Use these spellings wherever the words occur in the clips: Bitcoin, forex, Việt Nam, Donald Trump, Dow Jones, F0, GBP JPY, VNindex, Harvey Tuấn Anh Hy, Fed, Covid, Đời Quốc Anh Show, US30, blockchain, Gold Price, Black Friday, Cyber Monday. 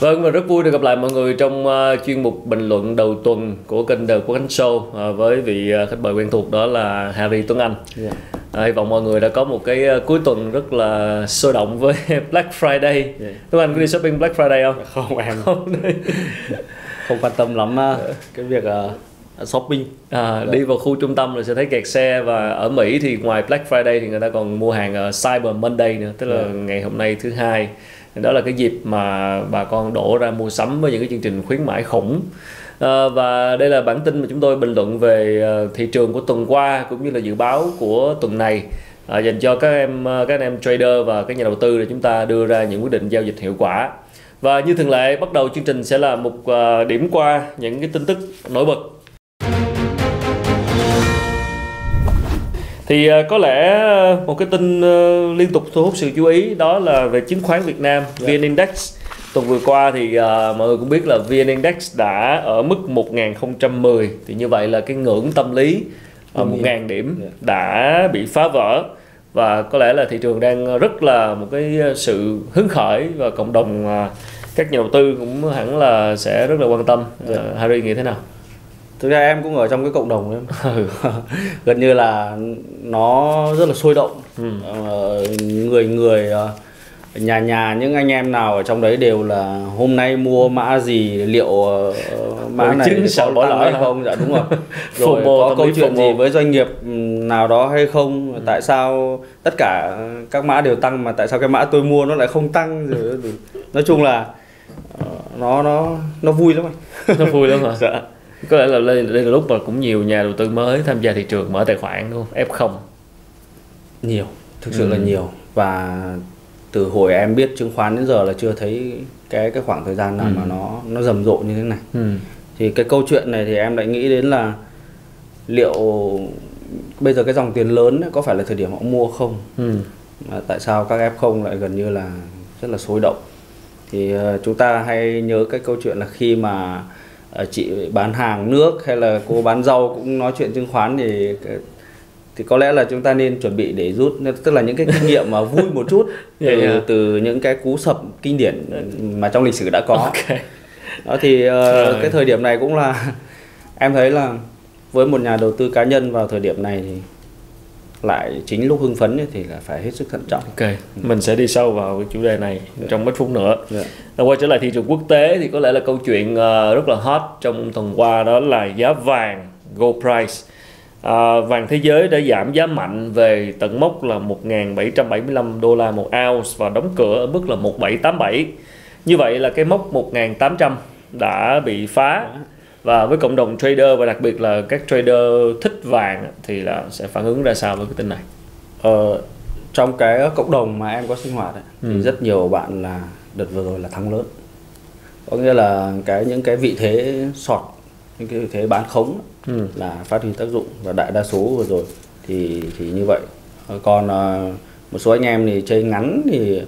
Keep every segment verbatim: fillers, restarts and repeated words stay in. Vâng, và rất vui được gặp lại mọi người trong uh, chuyên mục bình luận đầu tuần của kênh Đời Quốc Anh Show uh, với vị uh, khách mời quen thuộc đó là Harvey Tuấn Anh. Yeah. Uh, hy vọng mọi người đã có một cái uh, cuối tuần rất là sôi động với Black Friday. Yeah. Tuấn Anh có đi shopping Black Friday không? Không em. Không, không quan tâm lắm uh, cái việc uh... shopping. À, đi vào khu trung tâm là sẽ thấy kẹt xe, và ở Mỹ thì ngoài Black Friday thì người ta còn mua hàng ở Cyber Monday nữa, tức là yeah. ngày hôm nay thứ hai. Đó là cái dịp mà bà con đổ ra mua sắm với những cái chương trình khuyến mãi khủng. À, và đây là bản tin mà chúng tôi bình luận về thị trường của tuần qua cũng như là dự báo của tuần này. À, dành cho các em các anh em trader và các nhà đầu tư để chúng ta đưa ra những quyết định giao dịch hiệu quả. Và như thường lệ, bắt đầu chương trình sẽ là một điểm qua những cái tin tức nổi bật. Thì có lẽ một cái tin liên tục thu hút sự chú ý đó là về chứng khoán Việt Nam, yeah. vê en Index. Tuần vừa qua thì uh, mọi người cũng biết là vê en Index đã ở mức một nghìn không trăm mười. Thì như vậy là cái ngưỡng tâm lý ở uh, một nghìn điểm yeah. đã bị phá vỡ. Và có lẽ là thị trường đang rất là một cái sự hứng khởi, và cộng đồng uh, các nhà đầu tư cũng hẳn là sẽ rất là quan tâm. yeah. uh, Harry nghĩ thế nào? Thực ra em cũng ở trong cái cộng đồng đấy. Gần như là nó rất là sôi động. ừ. ờ, Người người nhà nhà những anh em nào ở trong đấy đều là hôm nay mua mã gì, liệu uh, mã này có bỏ lỡ hay không? Dạ đúng rồi. Rồi có câu chuyện gì với doanh nghiệp nào đó hay không? ừ. Tại sao tất cả các mã đều tăng mà tại sao cái mã tôi mua nó lại không tăng? Nói chung là nó nó nó vui lắm anh. Nó vui lắm hả? Dạ. Có lẽ là đây là lúc mà cũng nhiều nhà đầu tư mới tham gia thị trường, mở tài khoản đúng không? ép không nhiều, thực sự ừ. là nhiều. Và từ hồi em biết chứng khoán đến giờ là chưa thấy cái cái khoảng thời gian nào ừ. mà nó nó rầm rộ như thế này. ừ. Thì cái câu chuyện này thì em lại nghĩ đến là liệu bây giờ cái dòng tiền lớn ấy, có phải là thời điểm họ mua không? ừ. Mà tại sao các ép không lại gần như là rất là sôi động? Thì chúng ta hay nhớ cái câu chuyện là khi mà chị bán hàng nước hay là cô bán rau cũng nói chuyện chứng khoán, thì thì có lẽ là chúng ta nên chuẩn bị để rút, tức là những cái kinh nghiệm mà vui một chút từ, yeah. từ những cái cú sập kinh điển mà trong lịch sử đã có. okay. Đó thì uh, cái thời điểm này cũng là em thấy là với một nhà đầu tư cá nhân vào thời điểm này thì lại chính lúc hưng phấn thì là phải hết sức thận trọng. Ok, mình sẽ đi sâu vào chủ đề này yeah. trong ít phút nữa. yeah. Quay trở lại thị trường quốc tế thì có lẽ là câu chuyện rất là hot trong tuần qua đó là giá vàng, Gold Price. À, vàng thế giới đã giảm giá mạnh về tận mốc là một nghìn bảy trăm bảy mươi lăm đô la một ounce và đóng cửa ở mức là một nghìn bảy trăm tám mươi bảy. Như vậy là cái mốc một nghìn tám trăm đã bị phá. Và với cộng đồng trader và đặc biệt là các trader thích vàng thì là sẽ phản ứng ra sao với cái tin này? Ờ, trong cái cộng đồng mà em có sinh hoạt ấy, ừ. thì rất nhiều bạn là đợt vừa rồi là thắng lớn. Có nghĩa là cái những cái vị thế short, những cái vị thế bán khống ừ. là phát huy tác dụng, và đại đa số vừa rồi thì thì như vậy. Còn một số anh em thì chơi ngắn thì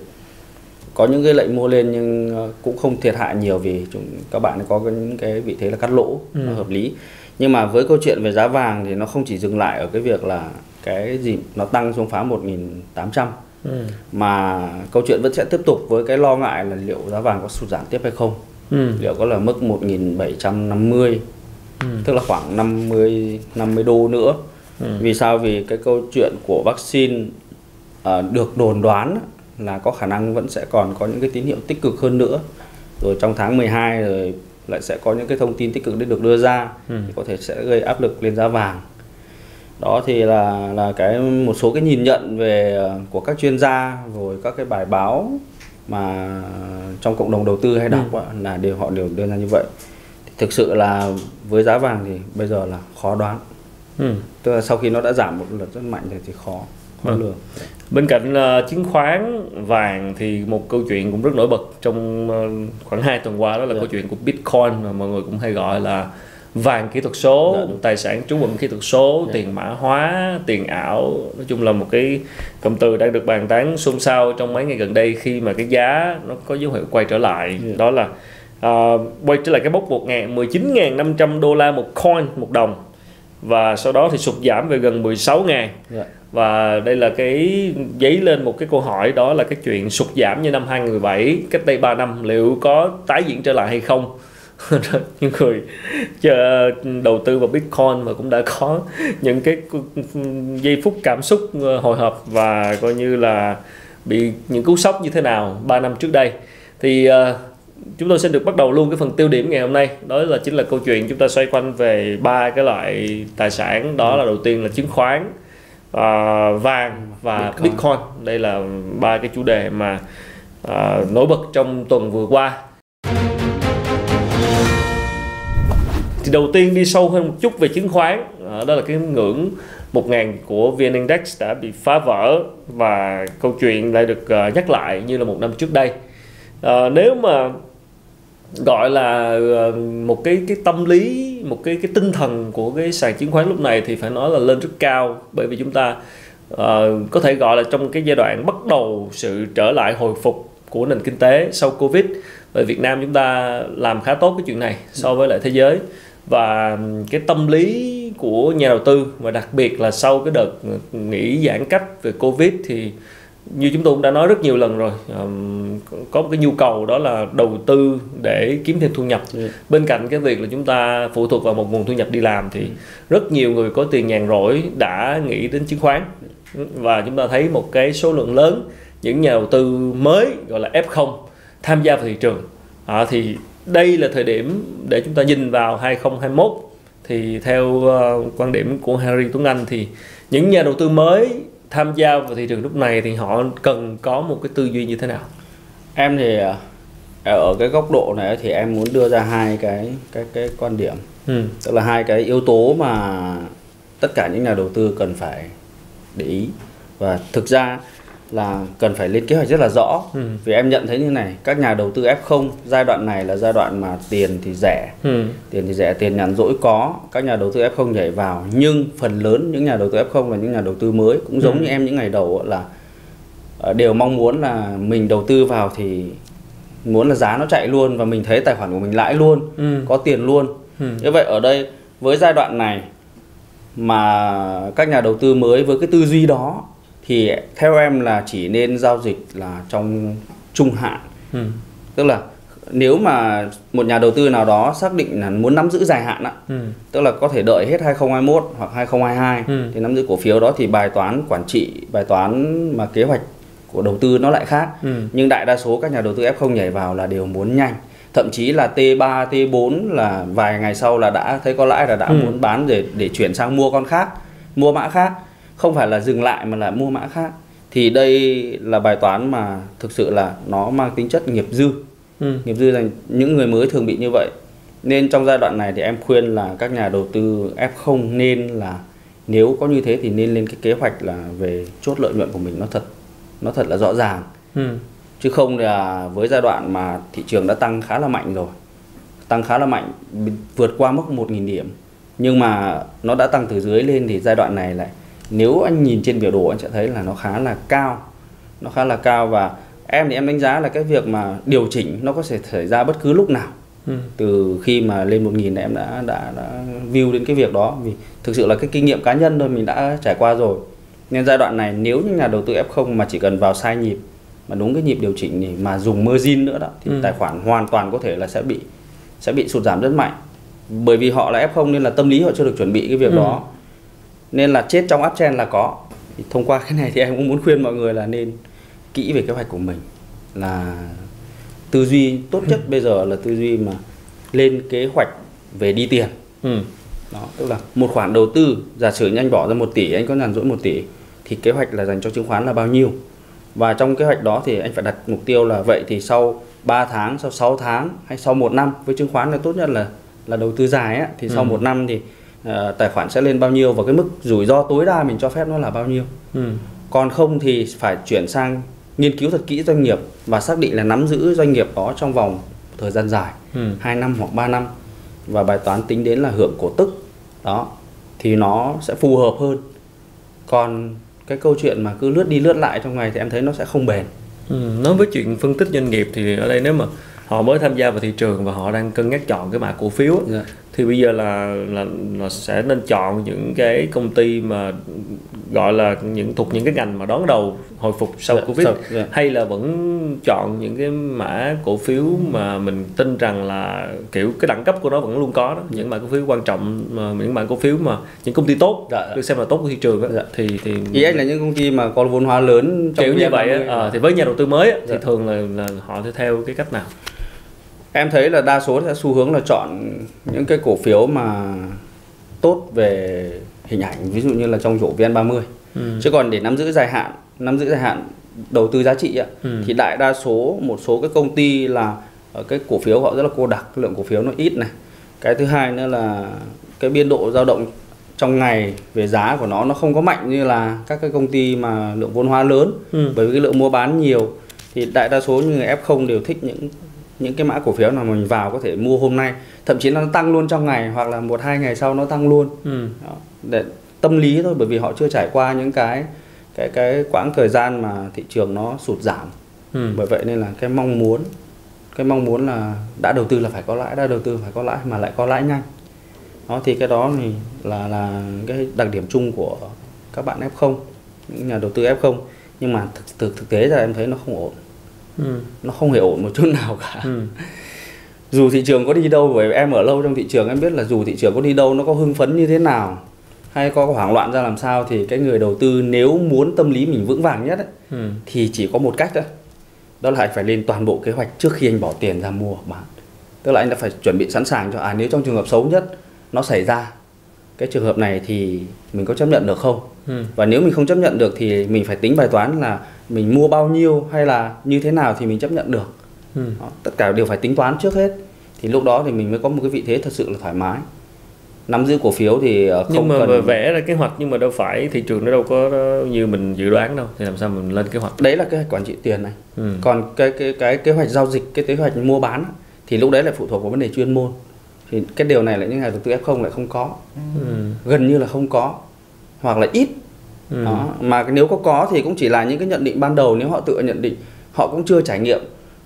có những cái lệnh mua lên nhưng cũng không thiệt hại nhiều vì chúng, các bạn có những cái vị thế là cắt lỗ ừ. nó hợp lý. Nhưng mà với câu chuyện về giá vàng thì nó không chỉ dừng lại ở cái việc là cái gì nó tăng xuống phá một nghìn tám trăm ừ. mà câu chuyện vẫn sẽ tiếp tục với cái lo ngại là liệu giá vàng có sụt giảm tiếp hay không. ừ. Liệu có là mức một nghìn bảy trăm năm mươi ừ. tức là khoảng năm mươi đô nữa. ừ. Vì sao? Vì cái câu chuyện của vaccine à, được đồn đoán là có khả năng vẫn sẽ còn có những cái tín hiệu tích cực hơn nữa. Rồi trong tháng mười hai rồi lại sẽ có những cái thông tin tích cực được đưa ra, ừ. thì có thể sẽ gây áp lực lên giá vàng. Đó thì là là cái một số cái nhìn nhận về của các chuyên gia, rồi các cái bài báo mà trong cộng đồng đầu tư hay đọc ừ. là đều họ đều đưa ra như vậy. Thì thực sự là với giá vàng thì bây giờ là khó đoán. Ừ. Tức là sau khi nó đã giảm một lần rất mạnh thì khó. Ừ. Bên cạnh uh, chứng khoán vàng thì một câu chuyện cũng rất nổi bật trong uh, khoảng hai tuần qua đó là yeah. câu chuyện của Bitcoin, mà mọi người cũng hay gọi là vàng kỹ thuật số, yeah. tài sản trú ẩn kỹ thuật số, yeah. tiền mã hóa, tiền ảo. Nói chung là một cái cụm từ đang được bàn tán xôn xao trong mấy ngày gần đây khi mà cái giá nó có dấu hiệu quay trở lại. yeah. Đó là uh, quay trở lại cái mốc mười chín nghìn năm trăm đô la một coin, một đồng, và sau đó thì sụt giảm về gần mười sáu nghìn. yeah. Và đây là cái dấy lên một cái câu hỏi, đó là cái chuyện sụt giảm như năm hai nghìn mười bảy cách đây ba năm liệu có tái diễn trở lại hay không. Những người chờ đầu tư vào Bitcoin mà cũng đã có những cái giây phút cảm xúc hồi hộp và coi như là bị những cú sốc như thế nào ba năm trước đây. Thì uh, chúng tôi sẽ được bắt đầu luôn cái phần tiêu điểm ngày hôm nay. Đó là chính là câu chuyện chúng ta xoay quanh về ba cái loại tài sản. Đó là đầu tiên là chứng khoán, uh, vàng và Bitcoin. Bitcoin. Đây là ba cái chủ đề mà uh, nổi bật trong tuần vừa qua. Thì đầu tiên đi sâu hơn một chút về chứng khoán, đó là cái ngưỡng một nghìn của vê en Index đã bị phá vỡ và câu chuyện lại được nhắc lại như là một năm trước đây. À, nếu mà gọi là một cái cái tâm lý, một cái cái tinh thần của cái sàn chứng khoán lúc này thì phải nói là lên rất cao, bởi vì chúng ta à, có thể gọi là trong cái giai đoạn bắt đầu sự trở lại hồi phục của nền kinh tế sau Covid. Ở Việt Nam chúng ta làm khá tốt cái chuyện này so với lại thế giới, và cái tâm lý của nhà đầu tư và đặc biệt là sau cái đợt nghỉ giãn cách về Covid thì như chúng tôi cũng đã nói rất nhiều lần rồi, có một cái nhu cầu đó là đầu tư để kiếm thêm thu nhập. Ừ. Bên cạnh cái việc là chúng ta phụ thuộc vào một nguồn thu nhập đi làm thì ừ. rất nhiều người có tiền nhàn rỗi đã nghĩ đến chứng khoán, và chúng ta thấy một cái số lượng lớn những nhà đầu tư mới gọi là ép không tham gia vào thị trường. À, thì đây là thời điểm để chúng ta nhìn vào hai nghìn không trăm hai mươi mốt. Thì theo uh, quan điểm của Harvey Tuấn Anh thì những nhà đầu tư mới tham gia vào thị trường lúc này thì họ cần có một cái tư duy như thế nào? Em thì ở cái góc độ này thì em muốn đưa ra hai cái cái cái quan điểm, ừ. tức là hai cái yếu tố mà tất cả những nhà đầu tư cần phải để ý, và thực ra là cần phải lên kế hoạch rất là rõ. ừ. Vì em nhận thấy như này, các nhà đầu tư ép không giai đoạn này là giai đoạn mà tiền thì rẻ, ừ. tiền thì rẻ, tiền nhàn rỗi có, các nhà đầu tư ép không nhảy vào. Nhưng phần lớn những nhà đầu tư ép không là những nhà đầu tư mới, cũng giống ừ. như em những ngày đầu là đều mong muốn là mình đầu tư vào thì muốn là giá nó chạy luôn và mình thấy tài khoản của mình lãi luôn, ừ. có tiền luôn. ừ. Như vậy ở đây với giai đoạn này mà các nhà đầu tư mới với cái tư duy đó thì theo em là chỉ nên giao dịch là trong trung hạn. ừ. Tức là nếu mà một nhà đầu tư nào đó xác định là muốn nắm giữ dài hạn đó, ừ. tức là có thể đợi hết hai nghìn không trăm hai mươi mốt hoặc hai nghìn không trăm hai mươi hai ừ. thì nắm giữ cổ phiếu đó, thì bài toán quản trị, bài toán mà kế hoạch của đầu tư nó lại khác. ừ. Nhưng đại đa số các nhà đầu tư ép không nhảy vào là đều muốn nhanh, thậm chí là T ba, T bốn là vài ngày sau là đã thấy có lãi là đã ừ. muốn bán để, để chuyển sang mua con khác, mua mã khác. Không phải là dừng lại mà là mua mã khác. Thì đây là bài toán mà thực sự là nó mang tính chất nghiệp dư. ừ. Nghiệp dư là những người mới thường bị như vậy. Nên trong giai đoạn này thì em khuyên là các nhà đầu tư ép không nên là, nếu có như thế thì nên lên cái kế hoạch là về chốt lợi nhuận của mình nó thật Nó thật là rõ ràng. ừ. Chứ không là với giai đoạn mà thị trường đã tăng khá là mạnh rồi, Tăng khá là mạnh vượt qua mức một nghìn điểm, nhưng mà nó đã tăng từ dưới lên thì giai đoạn này lại, nếu anh nhìn trên biểu đồ anh sẽ thấy là nó khá là cao, nó khá là cao và em thì em đánh giá là cái việc mà điều chỉnh nó có thể xảy ra bất cứ lúc nào. ừ. Từ khi mà lên một nghìn em đã, đã đã view đến cái việc đó, vì thực sự là cái kinh nghiệm cá nhân thôi, mình đã trải qua rồi. Nên giai đoạn này nếu những nhà đầu tư ép không mà chỉ cần vào sai nhịp, mà đúng cái nhịp điều chỉnh này, mà dùng margin nữa đó, thì ừ. tài khoản hoàn toàn có thể là sẽ bị sẽ bị sụt giảm rất mạnh, bởi vì họ là ép không nên là tâm lý họ chưa được chuẩn bị cái việc ừ. đó. Nên là chết trong uptrend là có. Thì thông qua cái này thì em cũng muốn khuyên mọi người là nên kỹ về kế hoạch của mình, là tư duy tốt nhất ừ. bây giờ là tư duy mà lên kế hoạch về đi tiền. ừ. Đó, tức là một khoản đầu tư, giả sử như anh bỏ ra một tỷ, anh có nhàn rỗi một tỷ, thì kế hoạch là dành cho chứng khoán là bao nhiêu. Và trong kế hoạch đó thì anh phải đặt mục tiêu là vậy thì sau ba tháng, sau sáu tháng hay sau một năm. Với chứng khoán là tốt nhất là là đầu tư dài ấy, thì ừ. sau một năm thì Uh, tài khoản sẽ lên bao nhiêu và cái mức rủi ro tối đa mình cho phép nó là bao nhiêu. ừ. Còn không thì phải chuyển sang nghiên cứu thật kỹ doanh nghiệp và xác định là nắm giữ doanh nghiệp đó trong vòng thời gian dài, ừ. hai năm hoặc ba năm, và bài toán tính đến là hưởng cổ tức đó thì nó sẽ phù hợp hơn. Còn cái câu chuyện mà cứ lướt đi lướt lại trong ngày thì em thấy nó sẽ không bền. ừ. Nói với chuyện phân tích doanh nghiệp thì ở đây nếu mà họ mới tham gia vào thị trường và họ đang cân nhắc chọn cái mã cổ phiếu, dạ. thì bây giờ là, là là sẽ nên chọn những cái công ty mà gọi là những thuộc những cái ngành mà đón đầu hồi phục sau yeah, Covid so, yeah. hay là vẫn chọn những cái mã cổ phiếu mà mình tin rằng là kiểu cái đẳng cấp của nó vẫn luôn có đó, những mã cổ phiếu quan trọng, mà những mã cổ phiếu mà những công ty tốt yeah. được xem là tốt của thị trường đó, yeah. thì thì ý là những công ty mà có vốn hóa lớn trong kiểu như vậy ấy, à, thì với nhà đầu tư mới ấy, yeah. thì thường là, là họ sẽ theo cái cách nào? Em thấy là đa số sẽ xu hướng là chọn những cái cổ phiếu mà tốt về hình ảnh, ví dụ như là trong rổ V N ba mươi. ừ. Chứ còn để nắm giữ dài hạn, nắm giữ dài hạn đầu tư giá trị ạ, ừ. thì đại đa số một số cái công ty là cái cổ phiếu họ rất là cô đặc, lượng cổ phiếu nó ít này. Cái thứ hai nữa là cái biên độ dao động trong ngày về giá của nó nó không có mạnh như là các cái công ty mà lượng vốn hóa lớn, ừ. bởi vì cái lượng mua bán nhiều thì đại đa số những người F không đều thích những những cái mã cổ phiếu nào mà mình vào có thể mua hôm nay, thậm chí nó tăng luôn trong ngày hoặc là một hai ngày sau nó tăng luôn. ừ. Đó, để tâm lý thôi, bởi vì họ chưa trải qua những cái cái cái quãng thời gian mà thị trường nó sụt giảm. ừ. Bởi vậy nên là cái mong muốn cái mong muốn là đã đầu tư là phải có lãi, đã đầu tư phải có lãi mà lại có lãi nhanh. Đó thì cái đó thì là là cái đặc điểm chung của các bạn F không, những nhà đầu tư F không, nhưng mà thực thực, thực tế là em thấy nó không ổn. Ừ. Nó không hề ổn một chút nào cả. ừ. Dù thị trường có đi đâu, bởi em ở lâu trong thị trường em biết là dù thị trường có đi đâu, nó có hưng phấn như thế nào hay có hoảng loạn ra làm sao, thì cái người đầu tư nếu muốn tâm lý mình vững vàng nhất ấy, ừ. thì chỉ có một cách thôi, đó là anh phải lên toàn bộ kế hoạch trước khi anh bỏ tiền ra mua bán. Tức là anh đã phải chuẩn bị sẵn sàng cho à nếu trong trường hợp xấu nhất nó xảy ra, cái trường hợp này thì mình có chấp nhận được không? ừ. Và nếu mình không chấp nhận được thì mình phải tính bài toán là mình mua bao nhiêu hay là như thế nào thì mình chấp nhận được. ừ. Đó, tất cả đều phải tính toán trước hết, thì lúc đó thì mình mới có một cái vị thế thật sự là thoải mái. Nắm giữ cổ phiếu thì không nhưng mà cần... vẽ ra kế hoạch, nhưng mà đâu phải thị trường nó đâu có như mình dự đoán đâu, thì làm sao mình lên kế hoạch? Đấy là kế hoạch quản trị tiền này. ừ. Còn cái, cái cái kế hoạch giao dịch, cái kế hoạch mua bán thì lúc đấy lại phụ thuộc vào vấn đề chuyên môn, thì cái điều này là những nhà đầu tư F không lại không có, ừ. gần như là không có hoặc là ít. Ừ. Đó. Mà nếu có có thì cũng chỉ là những cái nhận định ban đầu, nếu họ tự nhận định, họ cũng chưa trải nghiệm,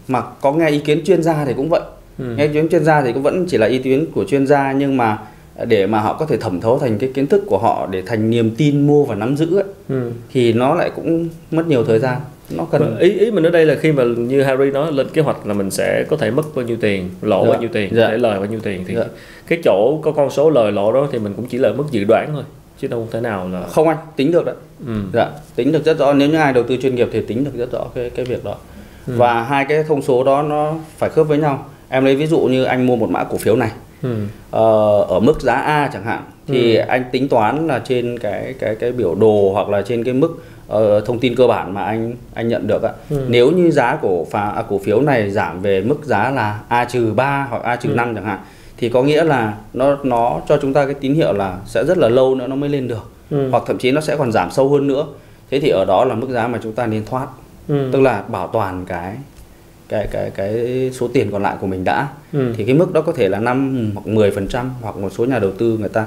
mà có nghe ý kiến chuyên gia thì cũng vậy. ừ. Nghe ý kiến chuyên gia thì cũng vẫn chỉ là ý kiến của chuyên gia, nhưng mà để mà họ có thể thẩm thấu thành cái kiến thức của họ để thành niềm tin mua và nắm giữ ấy, ừ. thì nó lại cũng mất nhiều thời gian. Nó cần... ý ý mình ở đây là khi mà như Harry nói lên kế hoạch là mình sẽ có thể mất bao nhiêu tiền, lỗ dạ. bao nhiêu tiền, dạ. để lời bao nhiêu tiền, thì dạ. cái chỗ có con số lời lỗ đó thì mình cũng chỉ là mức dự đoán thôi, chứ đâu thể nào là không anh tính được đấy. ừ. Dạ, tính được rất rõ, nếu như ai đầu tư chuyên nghiệp thì tính được rất rõ cái cái việc đó. ừ. Và hai cái thông số đó nó phải khớp với nhau. Em lấy ví dụ như anh mua một mã cổ phiếu này ừ. ờ, ở mức giá A chẳng hạn, thì ừ. anh tính toán là trên cái cái cái biểu đồ hoặc là trên cái mức uh, thông tin cơ bản mà anh anh nhận được ạ. ừ. Nếu như giá của phà, à, cổ phiếu này giảm về mức giá là A trừ ba hoặc A trừ năm ừ. chẳng hạn, thì có nghĩa là nó nó cho chúng ta cái tín hiệu là sẽ rất là lâu nữa nó mới lên được, ừ. hoặc thậm chí nó sẽ còn giảm sâu hơn nữa. Thế thì ở đó là mức giá mà chúng ta nên thoát, ừ. tức là bảo toàn cái cái cái cái số tiền còn lại của mình đã. ừ. Thì cái mức đó có thể là năm hoặc mười phần trăm, hoặc một số nhà đầu tư người ta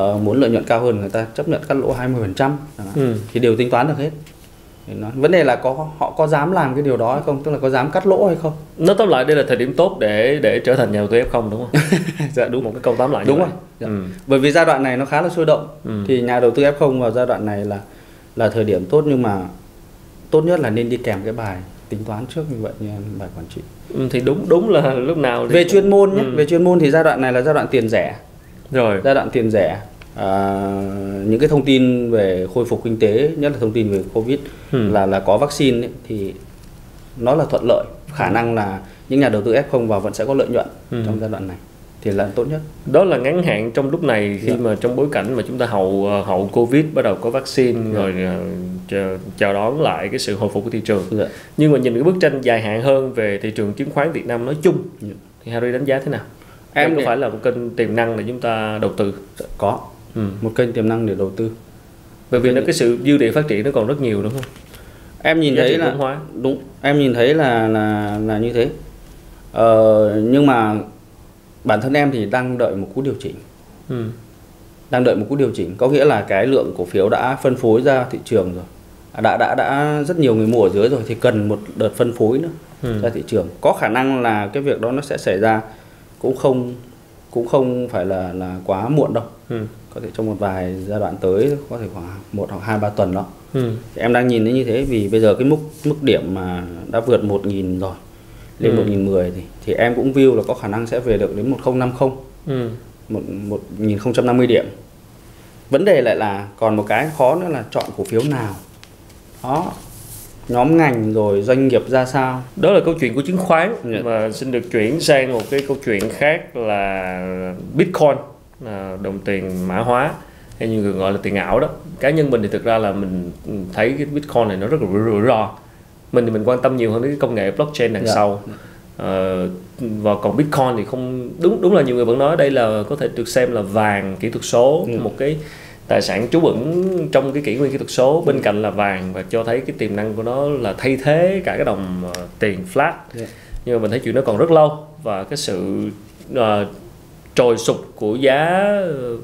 uh, muốn lợi nhuận cao hơn, người ta chấp nhận cắt lỗ hai mươi phần trăm, ừ. thì đều tính toán được hết. Nó, vấn đề là có họ có dám làm cái điều đó hay không, tức là có dám cắt lỗ hay không. Nói tóm lại đây là thời điểm tốt để để trở thành nhà đầu tư F không đúng không? Dạ đúng, một cái câu tóm lại đúng rồi. Dạ. ừ. Bởi vì giai đoạn này nó khá là sôi động, ừ. thì nhà đầu tư F không vào giai đoạn này là là thời điểm tốt, nhưng mà tốt nhất là nên đi kèm cái bài tính toán trước như vậy, như bài quản trị. ừ, thì đúng đúng là lúc nào thì... về chuyên môn nhé, ừ. về chuyên môn thì giai đoạn này là giai đoạn tiền rẻ rồi, giai đoạn tiền rẻ. À, những cái thông tin về khôi phục kinh tế, nhất là thông tin về Covid, ừ. là là có vaccine ấy, thì nó là thuận lợi, khả năng là những nhà đầu tư F không vào vẫn sẽ có lợi nhuận ừ. trong giai đoạn này thì là tốt nhất. Đó là ngắn hạn trong lúc này, khi dạ. mà trong bối cảnh mà chúng ta hậu hậu Covid, bắt đầu có vaccine dạ. rồi chờ, chờ đón lại cái sự hồi phục của thị trường. Dạ. Nhưng mà nhìn cái bức tranh dài hạn hơn về thị trường chứng khoán Việt Nam nói chung dạ. thì Harry đánh giá thế nào? Em có để... phải là một kênh tiềm năng để chúng ta đầu tư? Dạ, có. Ừ. Một kênh tiềm năng để đầu tư, bởi vì nó cái sự dư địa phát triển nó còn rất nhiều đúng không? Em nhìn giá thấy là hóa. Đúng, em nhìn thấy là là là như thế. Ờ, nhưng mà bản thân em thì đang đợi một cú điều chỉnh, ừ. đang đợi một cú điều chỉnh, có nghĩa là cái lượng cổ phiếu đã phân phối ra thị trường rồi, đã đã đã rất nhiều người mua ở dưới rồi, thì cần một đợt phân phối nữa ừ. ra thị trường. Có khả năng là cái việc đó nó sẽ xảy ra cũng không cũng không phải là là quá muộn đâu. Ừ. Có thể trong một vài giai đoạn tới có thể khoảng một hoặc hai ba tuần đó. Ừ. Em đang nhìn đến như thế, vì bây giờ cái mức mức điểm mà đã vượt một nghìn rồi, lên ừ. một nghìn mười thì thì em cũng view là có khả năng sẽ về được đến một nghìn không năm mươi. Ừ. một nghìn không trăm năm mươi điểm. Vấn đề lại là còn một cái khó nữa là chọn cổ phiếu nào. Đó. Nhóm ngành rồi doanh nghiệp ra sao. Đó là câu chuyện của chứng khoán. Yeah. Mà xin được chuyển sang một cái câu chuyện khác là Bitcoin, đồng tiền mã hóa hay nhiều người gọi là tiền ảo đó. Cá nhân mình thì thực ra là mình thấy cái Bitcoin này nó rất là rủi ro. Mình thì mình quan tâm nhiều hơn đến cái công nghệ blockchain đằng yeah. sau. Ờ, và còn Bitcoin thì không đúng đúng là nhiều người vẫn nói đây là có thể được xem là vàng kỹ thuật số, ừ. một cái tài sản trú ẩn trong cái kỷ nguyên kỹ thuật số, bên ừ. cạnh là vàng, và cho thấy cái tiềm năng của nó là thay thế cả cái đồng uh, tiền flat. Yeah. Nhưng mà mình thấy chuyện nó còn rất lâu, và cái sự uh, trồi sụp của giá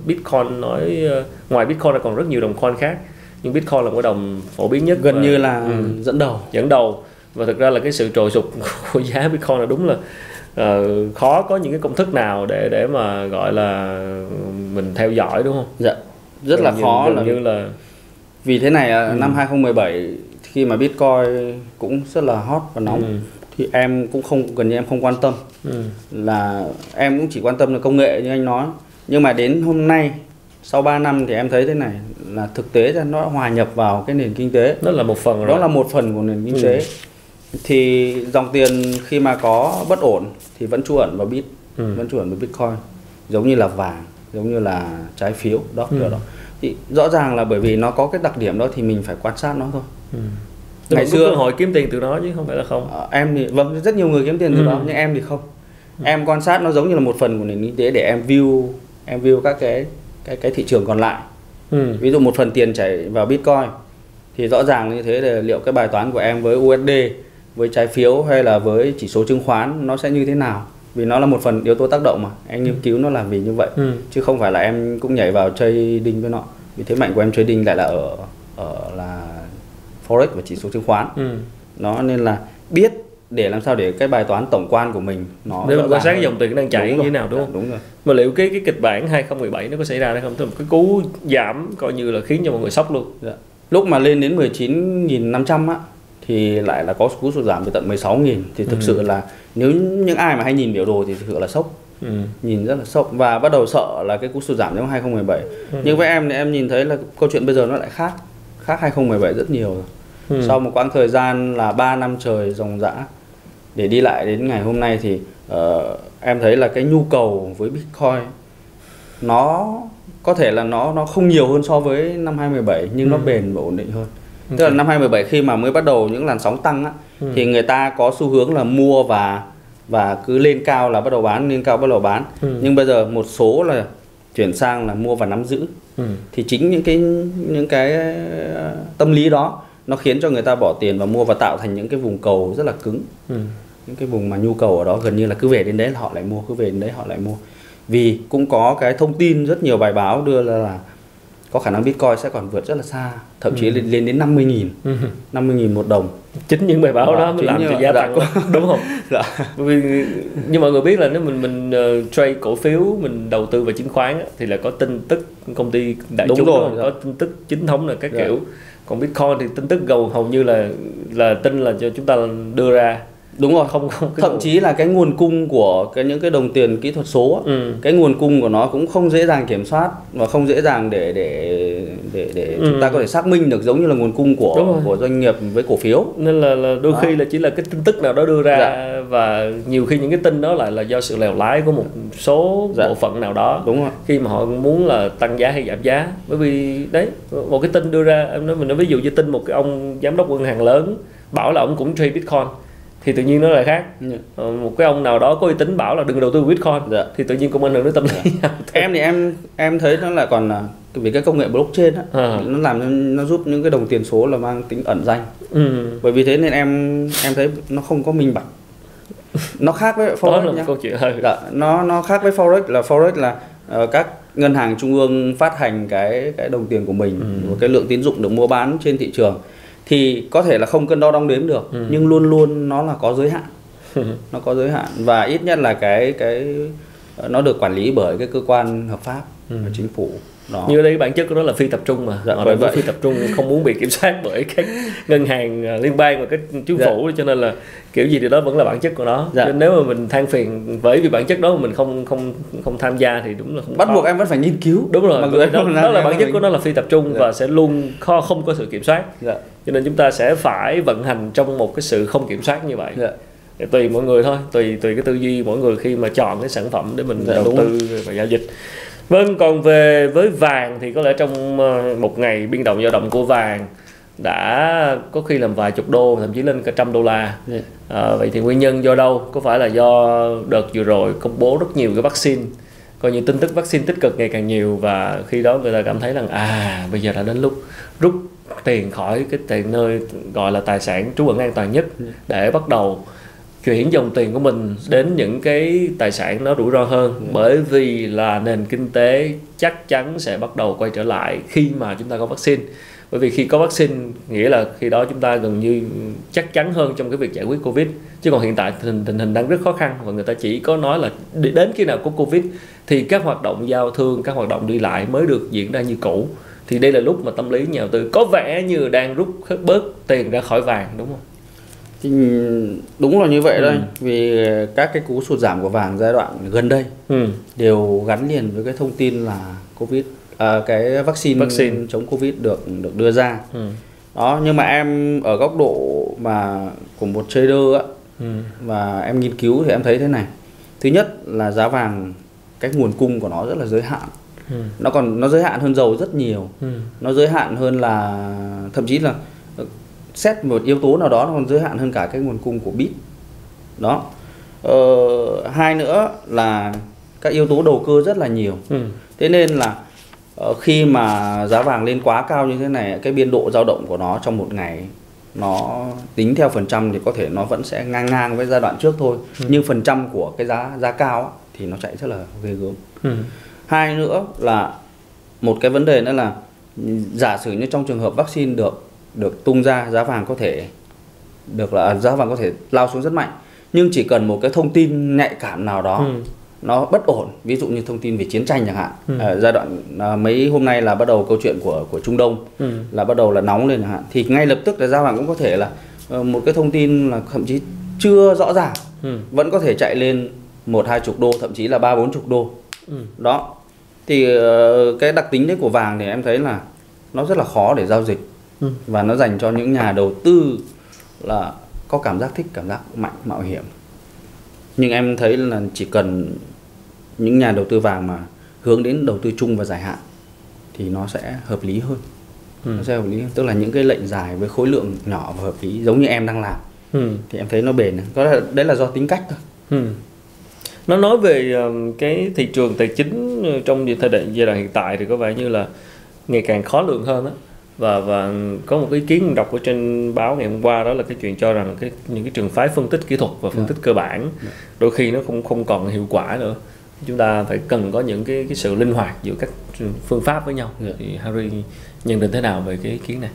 Bitcoin, nói uh, ngoài Bitcoin là còn rất nhiều đồng coin khác, nhưng Bitcoin là một đồng phổ biến nhất, gần và, như là ừ, dẫn đầu dẫn đầu và thực ra là cái sự trồi sụp của giá Bitcoin là đúng là uh, khó có những cái công thức nào để để mà gọi là mình theo dõi, đúng không? Dạ, rất gần là như, khó là như là vì thế này. ừ. Năm hai không một bảy khi mà Bitcoin cũng rất là hot và nóng, ừ. thì em cũng không, gần như em không quan tâm, ừ. là em cũng chỉ quan tâm là công nghệ như anh nói. Nhưng mà đến hôm nay sau ba năm thì em thấy thế này là thực tế ra nó hòa nhập vào cái nền kinh tế, đó là một phần rồi. Đó là một phần của nền kinh tế. ừ. Thì dòng tiền khi mà có bất ổn thì vẫn trú ẩn vào bit, ừ. vẫn trú ẩn vào Bitcoin, giống như là vàng, giống như là trái phiếu đó, ừ. đó. Thì rõ ràng là bởi vì nó có cái đặc điểm đó thì mình phải quan sát nó thôi. ừ. Ngày xưa cơ hội kiếm tiền từ đó chứ không phải là không. À, em thì vâng, rất nhiều người kiếm tiền từ ừ. đó, nhưng em thì không. ừ. Em quan sát nó giống như là một phần của nền kinh tế để em view em view các cái cái cái thị trường còn lại. ừ. Ví dụ một phần tiền chảy vào Bitcoin thì rõ ràng như thế là liệu cái bài toán của em với u ét đê, với trái phiếu hay là với chỉ số chứng khoán nó sẽ như thế nào, vì nó là một phần yếu tố tác động mà em nghiên cứu nó là vì như vậy, ừ. chứ không phải là em cũng nhảy vào trading với nó. Vì thế mạnh của em trading lại là ở ở là forex và chỉ số chứng khoán. ừ. Nó nên là biết để làm sao để cái bài toán tổng quan của mình nó để quan sát dòng tiền đang chảy như thế nào, đúng không? Đúng rồi. Mà liệu cái cái kịch bản hai không một bảy nó có xảy ra hay không? Tức là một cái cú giảm coi như là khiến cho mọi người sốc luôn. Dạ. Lúc mà lên đến mười chín nghìn năm trăm á thì lại là có cú sụt giảm về tận mười sáu nghìn, thì thực ừ. sự là nếu những ai mà hay nhìn biểu đồ thì thực sự là sốc. ừ. Nhìn rất là sốc và bắt đầu sợ là cái cú sụt giảm trong hai không một bảy. ừ. Nhưng với em thì em nhìn thấy là câu chuyện bây giờ nó lại khác khác hai không một bảy rất nhiều rồi. ừ. Sau một quãng thời gian là ba năm trời ròng rã để đi lại đến ngày hôm nay thì uh, em thấy là cái nhu cầu với Bitcoin nó có thể là nó nó không nhiều hơn so với năm hai không một bảy, nhưng ừ. nó bền và ổn định hơn. Okay. Tức là năm hai không một bảy khi mà mới bắt đầu những làn sóng tăng á, ừ. thì người ta có xu hướng là mua và và cứ lên cao là bắt đầu bán, lên cao bắt đầu bán. ừ. Nhưng bây giờ một số là chuyển sang là mua và nắm giữ. ừ. Thì chính những cái những cái tâm lý đó nó khiến cho người ta bỏ tiền và mua và tạo thành những cái vùng cầu rất là cứng. ừ. Những cái vùng mà nhu cầu ở đó gần như là cứ về đến đấy là họ lại mua, cứ về đến đấy họ lại mua. Vì cũng có cái thông tin rất nhiều bài báo đưa ra là có khả năng Bitcoin sẽ còn vượt rất là xa, thậm chí ừ. lên đến năm mươi nghìn, ừ. năm mươi nghìn một đồng. Chính những bài báo đó, đó mới làm cho giá tăng, đúng không? Dạ. Vì, nhưng mọi người biết là nếu mình mình uh, trade cổ phiếu, mình đầu tư vào chứng khoán á, thì là có tin tức công ty đại chúng, rồi, có tin tức chính thống là các dạ. kiểu. Còn Bitcoin thì tin tức gầu hầu như là là tin là cho chúng ta đưa ra. Đúng rồi, không, không thậm chí đồ. Là cái nguồn cung của cái những cái đồng tiền kỹ thuật số, ừ. cái nguồn cung của nó cũng không dễ dàng kiểm soát và không dễ dàng để để để để ừ. chúng ta có thể xác minh được, giống như là nguồn cung của của doanh nghiệp với cổ phiếu. Nên là, là đôi đó. khi là chỉ là cái tin tức nào đó đưa ra, dạ. và nhiều khi những cái tin đó lại là do sự lèo lái của một số dạ. bộ phận nào đó. Đúng rồi. Khi mà họ muốn là tăng giá hay giảm giá, bởi vì đấy một cái tin đưa ra, em nói mình nói ví dụ như tin một cái ông giám đốc ngân hàng lớn bảo là ông cũng trade Bitcoin, thì tự nhiên nó lại khác. yeah. Một cái ông nào đó có uy tín bảo là đừng đầu tư Bitcoin, yeah. thì tự nhiên cũng ảnh hưởng đến tâm lý. yeah. Em thì em em thấy nó là còn là vì cái công nghệ blockchain á, à. nó làm nó giúp những cái đồng tiền số là mang tính ẩn danh. ừ. Bởi vì thế nên em em thấy nó không có minh bạch. Nó khác với forex nhá. Câu chuyện hơi. Dạ, nó nó khác với forex là forex là uh, các ngân hàng trung ương phát hành cái cái đồng tiền của mình, ừ. cái lượng tín dụng được mua bán trên thị trường. Thì có thể là không cân đo đong đếm được, ừ. nhưng luôn luôn nó là có giới hạn. Nó có giới hạn, và ít nhất là cái cái nó được quản lý bởi cái cơ quan hợp pháp ừ. và chính phủ. Đó. Như đây bản chất của nó là phi tập trung mà, dạ, vậy vậy. phi tập trung không muốn bị kiểm soát bởi các ngân hàng liên bang và các chính phủ, dạ. cho nên là kiểu gì thì đó vẫn là bản chất của nó. Dạ. Nên nếu mà mình than phiền bởi vì bản chất đó mà mình không không không tham gia thì đúng là không bắt khó. Buộc em vẫn phải nghiên cứu. Đúng rồi. Đó, đó là bản chất mình... của nó là phi tập trung dạ. và sẽ luôn kho không có sự kiểm soát. Dạ. Cho nên chúng ta sẽ phải vận hành trong một cái sự không kiểm soát như vậy. Dạ. Tùy mỗi người thôi, tùy tùy cái tư duy mỗi người khi mà chọn cái sản phẩm để mình dạ, đầu tư và giao dịch. Vâng, còn về với vàng thì có lẽ trong một ngày biên động dao động của vàng đã có khi làm vài chục đô, thậm chí lên cả trăm đô la. Yeah. À, vậy thì nguyên nhân do đâu? Có phải là do đợt vừa rồi công bố rất nhiều cái vaccine, coi như tin tức vaccine tích cực ngày càng nhiều, và khi đó người ta cảm thấy rằng à bây giờ đã đến lúc rút tiền khỏi cái tiền nơi gọi là tài sản trú ẩn an toàn nhất để bắt đầu chuyển dòng tiền của mình đến những cái tài sản nó rủi ro hơn. ừ. Bởi vì là nền kinh tế chắc chắn sẽ bắt đầu quay trở lại khi mà chúng ta có vaccine. Bởi vì khi có vaccine nghĩa là khi đó chúng ta gần như chắc chắn hơn trong cái việc giải quyết Covid. Chứ còn hiện tại tình, tình hình đang rất khó khăn, và người ta chỉ có nói là đến khi nào có Covid thì các hoạt động giao thương, các hoạt động đi lại mới được diễn ra như cũ. Thì đây là lúc mà tâm lý nhà đầu tư có vẻ như đang rút bớt tiền ra khỏi vàng, đúng không? Thì đúng là như vậy đấy. ừ. Vì các cái cú sụt giảm của vàng giai đoạn gần đây ừ. đều gắn liền với cái thông tin là Covid, à, cái vaccine, vaccine chống Covid được được đưa ra. ừ. Đó, nhưng mà em ở góc độ mà của một trader á, ừ. và em nghiên cứu thì em thấy thế này. Thứ nhất là giá vàng, cái nguồn cung của nó rất là giới hạn. ừ. Nó còn nó giới hạn hơn dầu rất nhiều. ừ. Nó giới hạn hơn là thậm chí là xét một yếu tố nào đó nó còn giới hạn hơn cả cái nguồn cung của bit. Đó. Ờ, hai nữa là các yếu tố đầu cơ rất là nhiều. ừ. Thế nên là khi mà giá vàng lên quá cao như thế này, cái biên độ dao động của nó trong một ngày, nó tính theo phần trăm thì có thể nó vẫn sẽ ngang ngang với giai đoạn trước thôi. ừ. Nhưng phần trăm của cái giá giá cao thì nó chạy rất là ghê gớm. ừ. Hai nữa là một cái vấn đề nữa là giả sử như trong trường hợp vaccine được được tung ra, giá vàng có thể được là giá vàng có thể lao xuống rất mạnh. Nhưng chỉ cần một cái thông tin nhạy cảm nào đó ừ. nó bất ổn, ví dụ như thông tin về chiến tranh chẳng hạn. ừ. À, giai đoạn à, mấy hôm nay là bắt đầu câu chuyện của của Trung Đông ừ. là bắt đầu là nóng lên chẳng hạn, thì ngay lập tức là giá vàng cũng có thể là uh, một cái thông tin là thậm chí chưa rõ ràng ừ. vẫn có thể chạy lên một hai chục đô, thậm chí là ba bốn chục đô. ừ. Đó thì uh, cái đặc tính đấy của vàng thì em thấy là nó rất là khó để giao dịch. Ừ. Và nó dành cho những nhà đầu tư là có cảm giác thích cảm giác mạnh mạo hiểm. Nhưng em thấy là chỉ cần những nhà đầu tư vàng mà hướng đến đầu tư chung và dài hạn thì nó sẽ hợp lý hơn. ừ. Nó sẽ hợp lý hơn. Tức là những cái lệnh dài với khối lượng nhỏ và hợp lý, giống như em đang làm, ừ. thì em thấy nó bền. Có lẽ đấy là do tính cách thôi. ừ. Nó nói về cái thị trường tài chính trong giai đoạn hiện tại thì có vẻ như là ngày càng khó lường hơn đó. Và, và có một ý kiến đọc ở trên báo ngày hôm qua, đó là cái chuyện cho rằng cái, những cái trường phái phân tích kỹ thuật và phân tích cơ bản đôi khi nó không không còn hiệu quả nữa. Chúng ta phải cần có những cái, cái sự linh hoạt giữa các phương pháp với nhau. Thì Harry nhận định thế nào về cái ý kiến này?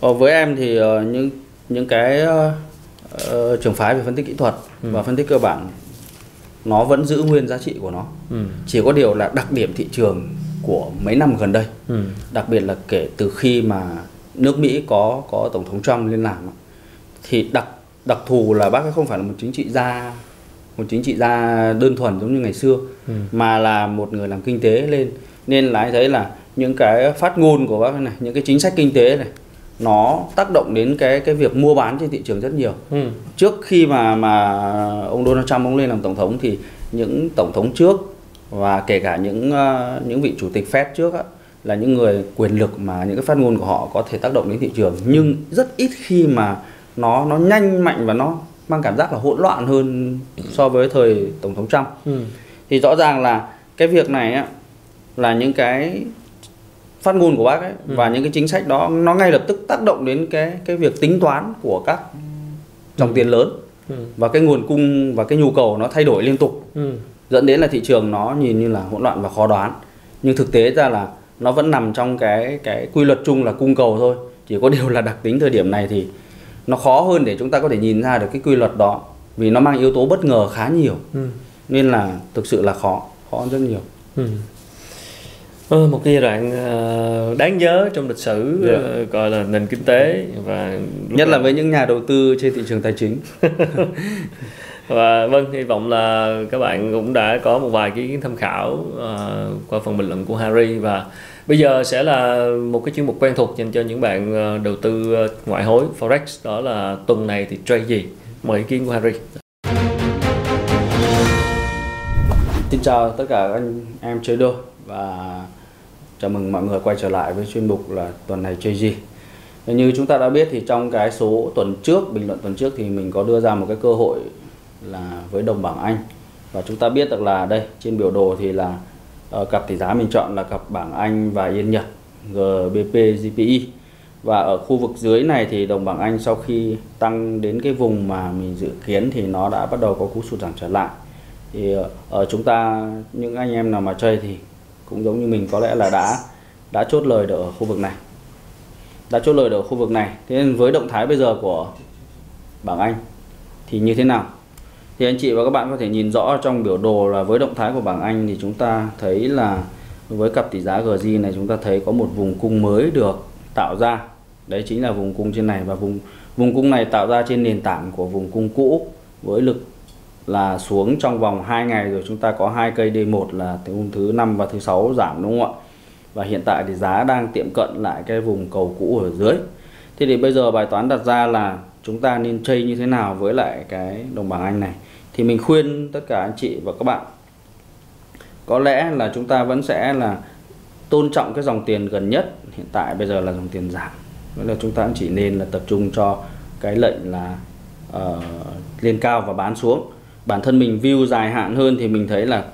Ờ, với em thì uh, những những cái uh, trường phái về phân tích kỹ thuật ừ. và phân tích cơ bản nó vẫn giữ nguyên giá trị của nó. ừ. Chỉ có điều là đặc điểm thị trường của mấy năm gần đây, ừ. đặc biệt là kể từ khi mà nước Mỹ có có Tổng thống Trump lên làm, thì đặc đặc thù là bác ấy không phải là một chính trị gia, một chính trị gia đơn thuần giống như ngày xưa, ừ. mà là một người làm kinh tế lên, nên là anh thấy là những cái phát ngôn của bác ấy này, những cái chính sách kinh tế này, nó tác động đến cái cái việc mua bán trên thị trường rất nhiều. ừ. Trước khi mà mà ông Donald Trump ông lên làm tổng thống thì những tổng thống trước và kể cả những những vị chủ tịch Fed trước á, là những người quyền lực mà những cái phát ngôn của họ có thể tác động đến thị trường, nhưng rất ít khi mà nó nó nhanh mạnh và nó mang cảm giác là hỗn loạn hơn so với thời Tổng thống Trump. ừ. Thì rõ ràng là cái việc này á, là những cái phát ngôn của bác ấy ừ. và những cái chính sách đó nó ngay lập tức tác động đến cái cái việc tính toán của các dòng ừ. tiền lớn, ừ. và cái nguồn cung và cái nhu cầu nó thay đổi liên tục. ừ. Dẫn đến là thị trường nó nhìn như là hỗn loạn và khó đoán, nhưng thực tế ra là nó vẫn nằm trong cái cái quy luật chung là cung cầu thôi. Chỉ có điều là đặc tính thời điểm này thì nó khó hơn để chúng ta có thể nhìn ra được cái quy luật đó, vì nó mang yếu tố bất ngờ khá nhiều. ừ. nên là thực sự là khó khó rất nhiều. Ừ. Ừ, một cái giai đoạn đáng nhớ trong lịch sử, yeah, gọi là nền kinh tế, và nhất là với những nhà đầu tư trên thị trường tài chính. Và vâng, hy vọng là các bạn cũng đã có một vài cái tham khảo uh, qua phần bình luận của Harry. Và bây giờ sẽ là một cái chuyên mục quen thuộc dành cho những bạn đầu tư ngoại hối Forex, đó là tuần này thì trade gì? Mời ý kiến của Harry. Xin chào tất cả anh em trader và chào mừng mọi người quay trở lại với chuyên mục là tuần này trade gì. Như chúng ta đã biết thì trong cái số tuần trước, bình luận tuần trước thì mình có đưa ra một cái cơ hội là với đồng bảng Anh, và chúng ta biết được là đây trên biểu đồ thì là uh, cặp tỷ giá mình chọn là cặp bảng Anh và Yên Nhật G B P J P Y, và ở khu vực dưới này thì đồng bảng Anh sau khi tăng đến cái vùng mà mình dự kiến thì nó đã bắt đầu có cú sụt giảm trở lại. Thì uh, chúng ta, những anh em nào mà chơi thì cũng giống như mình, có lẽ là đã đã chốt lời được ở khu vực này, đã chốt lời được ở khu vực này. Thế nên với động thái bây giờ của bảng Anh thì như thế nào? Thì anh chị và các bạn có thể nhìn rõ trong biểu đồ là với động thái của bảng Anh thì chúng ta thấy là với cặp tỷ giá G G này chúng ta thấy có một vùng cung mới được tạo ra. Đấy chính là vùng cung trên này, và vùng vùng cung này tạo ra trên nền tảng của vùng cung cũ với lực là xuống trong vòng hai ngày rồi. Chúng ta có hai cây D một là thứ năm và thứ sáu giảm, đúng không ạ? Và hiện tại thì giá đang tiệm cận lại cái vùng cầu cũ ở dưới. Thế thì bây giờ bài toán đặt ra là chúng ta nên chơi như thế nào với lại cái đồng bảng Anh này? Thì mình khuyên tất cả anh chị và các bạn có lẽ là chúng ta vẫn sẽ là tôn trọng cái dòng tiền gần nhất. Hiện tại bây giờ là dòng tiền giảm, nghĩa là chúng ta cũng chỉ nên là tập trung cho cái lệnh là uh, lên cao và bán xuống. Bản thân mình view dài hạn hơn thì mình thấy là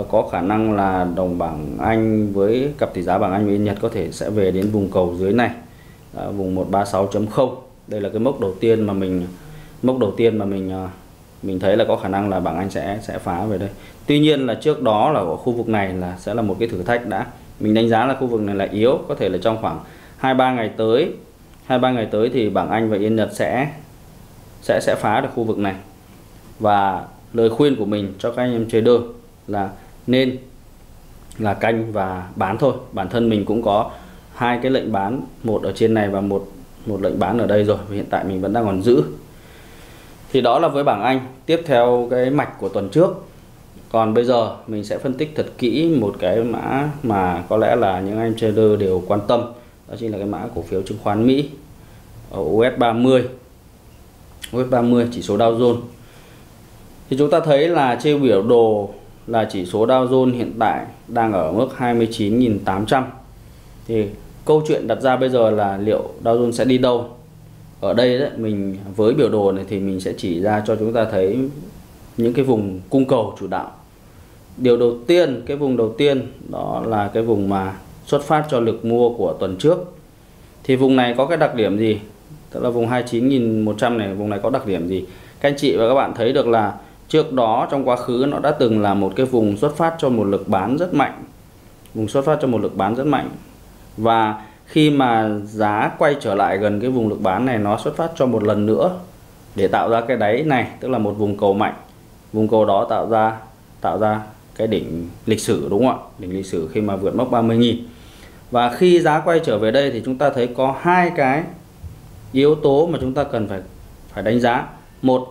uh, có khả năng là đồng bảng Anh với cặp tỷ giá bảng Anh với Yên Nhật có thể sẽ về đến vùng cầu dưới này, uh, vùng một ba sáu chấm không. Đây là cái mốc đầu tiên mà mình mốc đầu tiên mà mình mình thấy là có khả năng là bảng Anh sẽ sẽ phá về đây. Tuy nhiên là trước đó là ở khu vực này là sẽ là một cái thử thách đã. Mình đánh giá là khu vực này là yếu, có thể là trong khoảng hai ba ngày tới, hai ba ngày tới thì bảng Anh và Yên Nhật sẽ sẽ sẽ phá được khu vực này. Và lời khuyên của mình cho các anh em trader là nên là canh và bán thôi. Bản thân mình cũng có hai cái lệnh bán, một ở trên này và một một lệnh bán ở đây rồi, và hiện tại mình vẫn đang còn giữ. Thì đó là với bảng Anh, tiếp theo cái mạch của tuần trước. Còn bây giờ mình sẽ phân tích thật kỹ một cái mã mà có lẽ là những anh trader đều quan tâm, đó chính là cái mã cổ phiếu chứng khoán Mỹ ở U S ba mươi. U S ba mươi chỉ số Dow Jones. Thì chúng ta thấy là trên biểu đồ là chỉ số Dow Jones hiện tại đang ở mức hai mươi chín nghìn tám trăm. Thì câu chuyện đặt ra bây giờ là liệu Dow Jones sẽ đi đâu? Ở đây đấy, mình với biểu đồ này thì mình sẽ chỉ ra cho chúng ta thấy những cái vùng cung cầu chủ đạo. Điều đầu tiên, cái vùng đầu tiên đó là cái vùng mà xuất phát cho lực mua của tuần trước. Thì vùng này có cái đặc điểm gì? Tức là vùng hai mươi chín nghìn một trăm này, vùng này có đặc điểm gì? Các anh chị và các bạn thấy được là trước đó trong quá khứ nó đã từng là một cái vùng xuất phát cho một lực bán rất mạnh. Vùng xuất phát cho một lực bán rất mạnh. Và khi mà giá quay trở lại gần cái vùng lực bán này, nó xuất phát cho một lần nữa để tạo ra cái đáy này, tức là một vùng cầu mạnh. Vùng cầu đó tạo ra tạo ra cái đỉnh lịch sử, đúng không ạ? Đỉnh lịch sử khi mà vượt mốc ba mươi nghìn. Và khi giá quay trở về đây thì chúng ta thấy có hai cái yếu tố mà chúng ta cần phải phải đánh giá. Một,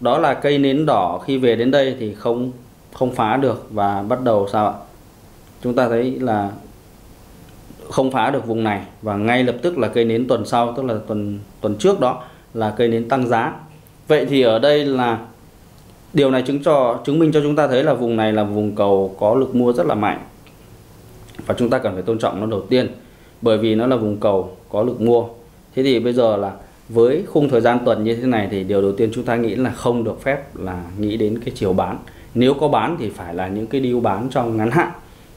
đó là cây nến đỏ khi về đến đây thì không không phá được và bắt đầu sao ạ? Chúng ta thấy là không phá được vùng này, và ngay lập tức là cây nến tuần sau, tức là tuần tuần trước đó là cây nến tăng giá. Vậy thì ở đây là điều này chứng cho chứng minh cho chúng ta thấy là vùng này là vùng cầu có lực mua rất là mạnh, và chúng ta cần phải tôn trọng nó đầu tiên, bởi vì nó là vùng cầu có lực mua. Thế thì bây giờ là với khung thời gian tuần như thế này thì điều đầu tiên chúng ta nghĩ là không được phép là nghĩ đến cái chiều bán. Nếu có bán thì phải là những cái deal bán trong ngắn hạn,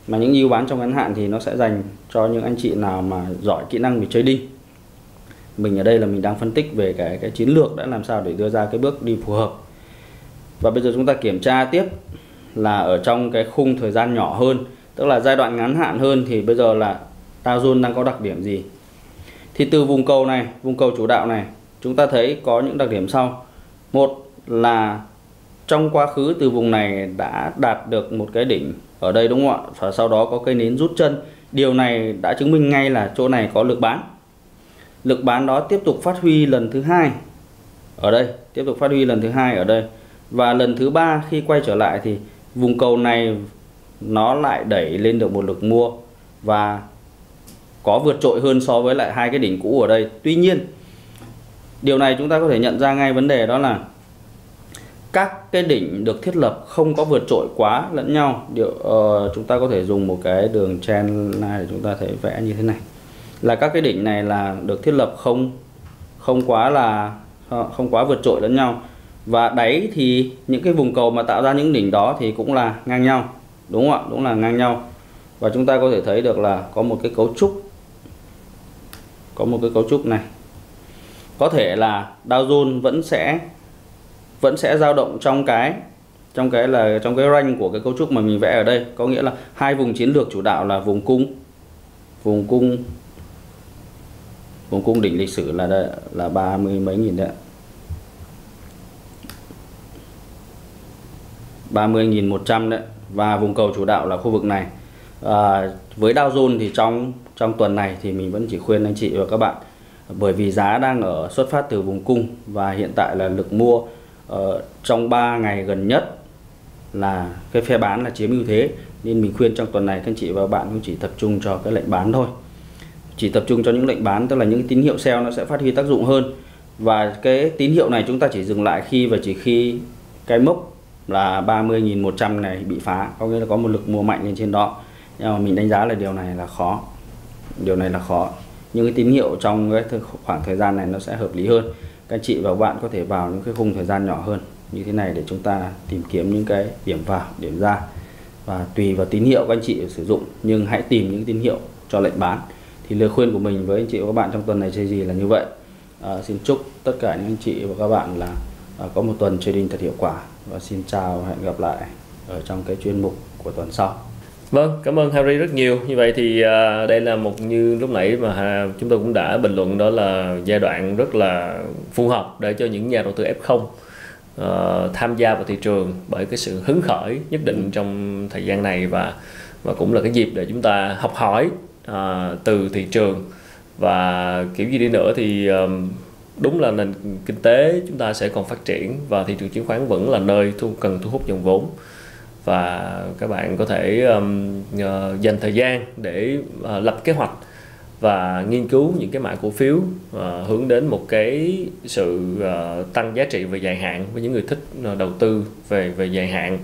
mà những deal bán trong ngắn hạn thì nó sẽ dành cho những anh chị nào mà giỏi kỹ năng về trading. Mình ở đây là mình đang phân tích về cái cái chiến lược đã làm sao để đưa ra cái bước đi phù hợp. Và bây giờ chúng ta kiểm tra tiếp là ở trong cái khung thời gian nhỏ hơn, tức là giai đoạn ngắn hạn hơn, thì bây giờ là Dow Jones đang có đặc điểm gì? Thì từ vùng cầu này, vùng cầu chủ đạo này, chúng ta thấy có những đặc điểm sau. Một là trong quá khứ từ vùng này đã đạt được một cái đỉnh ở đây đúng không ạ, và sau đó có cây nến rút chân. Điều này đã chứng minh ngay là chỗ này có lực bán. Lực bán đó tiếp tục phát huy lần thứ hai ở đây, tiếp tục phát huy lần thứ hai ở đây, và lần thứ ba khi quay trở lại thì vùng cầu này nó lại đẩy lên được một lực mua và có vượt trội hơn so với lại hai cái đỉnh cũ ở đây. Tuy nhiên điều này chúng ta có thể nhận ra ngay vấn đề đó là các cái đỉnh được thiết lập không có vượt trội quá lẫn nhau. Điều, uh, chúng ta có thể dùng một cái đường trend này để chúng ta thấy vẽ như thế này, là các cái đỉnh này là được thiết lập không không quá là không quá vượt trội lẫn nhau, và đáy thì những cái vùng cầu mà tạo ra những đỉnh đó thì cũng là ngang nhau, đúng không ạ, đúng là ngang nhau. Và chúng ta có thể thấy được là có một cái cấu trúc, có một cái cấu trúc này. Có thể là Dow Jones vẫn sẽ vẫn sẽ dao động trong cái trong cái là trong cái range của cái cấu trúc mà mình vẽ ở đây, có nghĩa là hai vùng chiến lược chủ đạo là vùng cung vùng cung vùng cung đỉnh lịch sử là đây, là ba mươi mấy nghìn đấy, ba mươi nghìn một trăm đấy, và vùng cầu chủ đạo là khu vực này. À, với Dow Jones thì trong trong tuần này thì mình vẫn chỉ khuyên anh chị và các bạn, bởi vì giá đang ở xuất phát từ vùng cung và hiện tại là lực mua ờ, trong ba ngày gần nhất là cái phe bán là chiếm ưu thế, nên mình khuyên trong tuần này các anh chị và bạn cũng chỉ tập trung cho cái lệnh bán thôi, chỉ tập trung cho những lệnh bán, tức là những tín hiệu sell nó sẽ phát huy tác dụng hơn. Và cái tín hiệu này chúng ta chỉ dừng lại khi và chỉ khi cái mốc là ba mươi nghìn một trăm này bị phá, có nghĩa là có một lực mua mạnh lên trên đó. Nhưng mà mình đánh giá là điều này là khó, điều này là khó. Những cái tín hiệu trong cái khoảng thời gian này nó sẽ hợp lý hơn. Các anh chị và bạn có thể vào những cái khung thời gian nhỏ hơn như thế này để chúng ta tìm kiếm những cái điểm vào, điểm ra, và tùy vào tín hiệu các anh chị sử dụng, nhưng hãy tìm những tín hiệu cho lệnh bán. Thì lời khuyên của mình với anh chị và các bạn trong tuần này chơi gì là như vậy. À, xin chúc tất cả những anh chị và các bạn là à, có một tuần trading thật hiệu quả, và xin chào và hẹn gặp lại ở trong cái chuyên mục của tuần sau. Vâng, cảm ơn Harry rất nhiều. Như vậy thì à, đây là một, như lúc nãy mà à, chúng tôi cũng đã bình luận, đó là giai đoạn rất là phù hợp để cho những nhà đầu tư ép không à, tham gia vào thị trường, bởi cái sự hứng khởi nhất định trong thời gian này, và và cũng là cái dịp để chúng ta học hỏi à, từ thị trường. Và kiểu gì đi nữa thì à, đúng là nền kinh tế chúng ta sẽ còn phát triển, và thị trường chứng khoán vẫn là nơi thu, cần thu hút dòng vốn. Và các bạn có thể um, uh, dành thời gian để uh, lập kế hoạch và nghiên cứu những cái mã cổ phiếu uh, hướng đến một cái sự uh, tăng giá trị về dài hạn với những người thích uh, đầu tư về về dài hạn.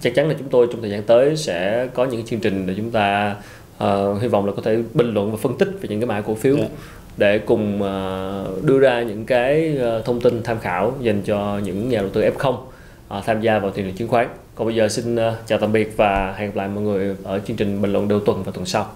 Chắc chắn là chúng tôi trong thời gian tới sẽ có những chương trình để chúng ta uh, hy vọng là có thể bình luận và phân tích về những cái mã cổ phiếu, yeah, để cùng uh, đưa ra những cái uh, thông tin tham khảo dành cho những nhà đầu tư ép không uh, tham gia vào thị trường chứng khoán. Còn bây giờ xin chào tạm biệt và hẹn gặp lại mọi người ở chương trình bình luận đầu tuần và tuần sau.